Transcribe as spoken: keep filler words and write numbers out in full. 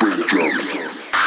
play the drums.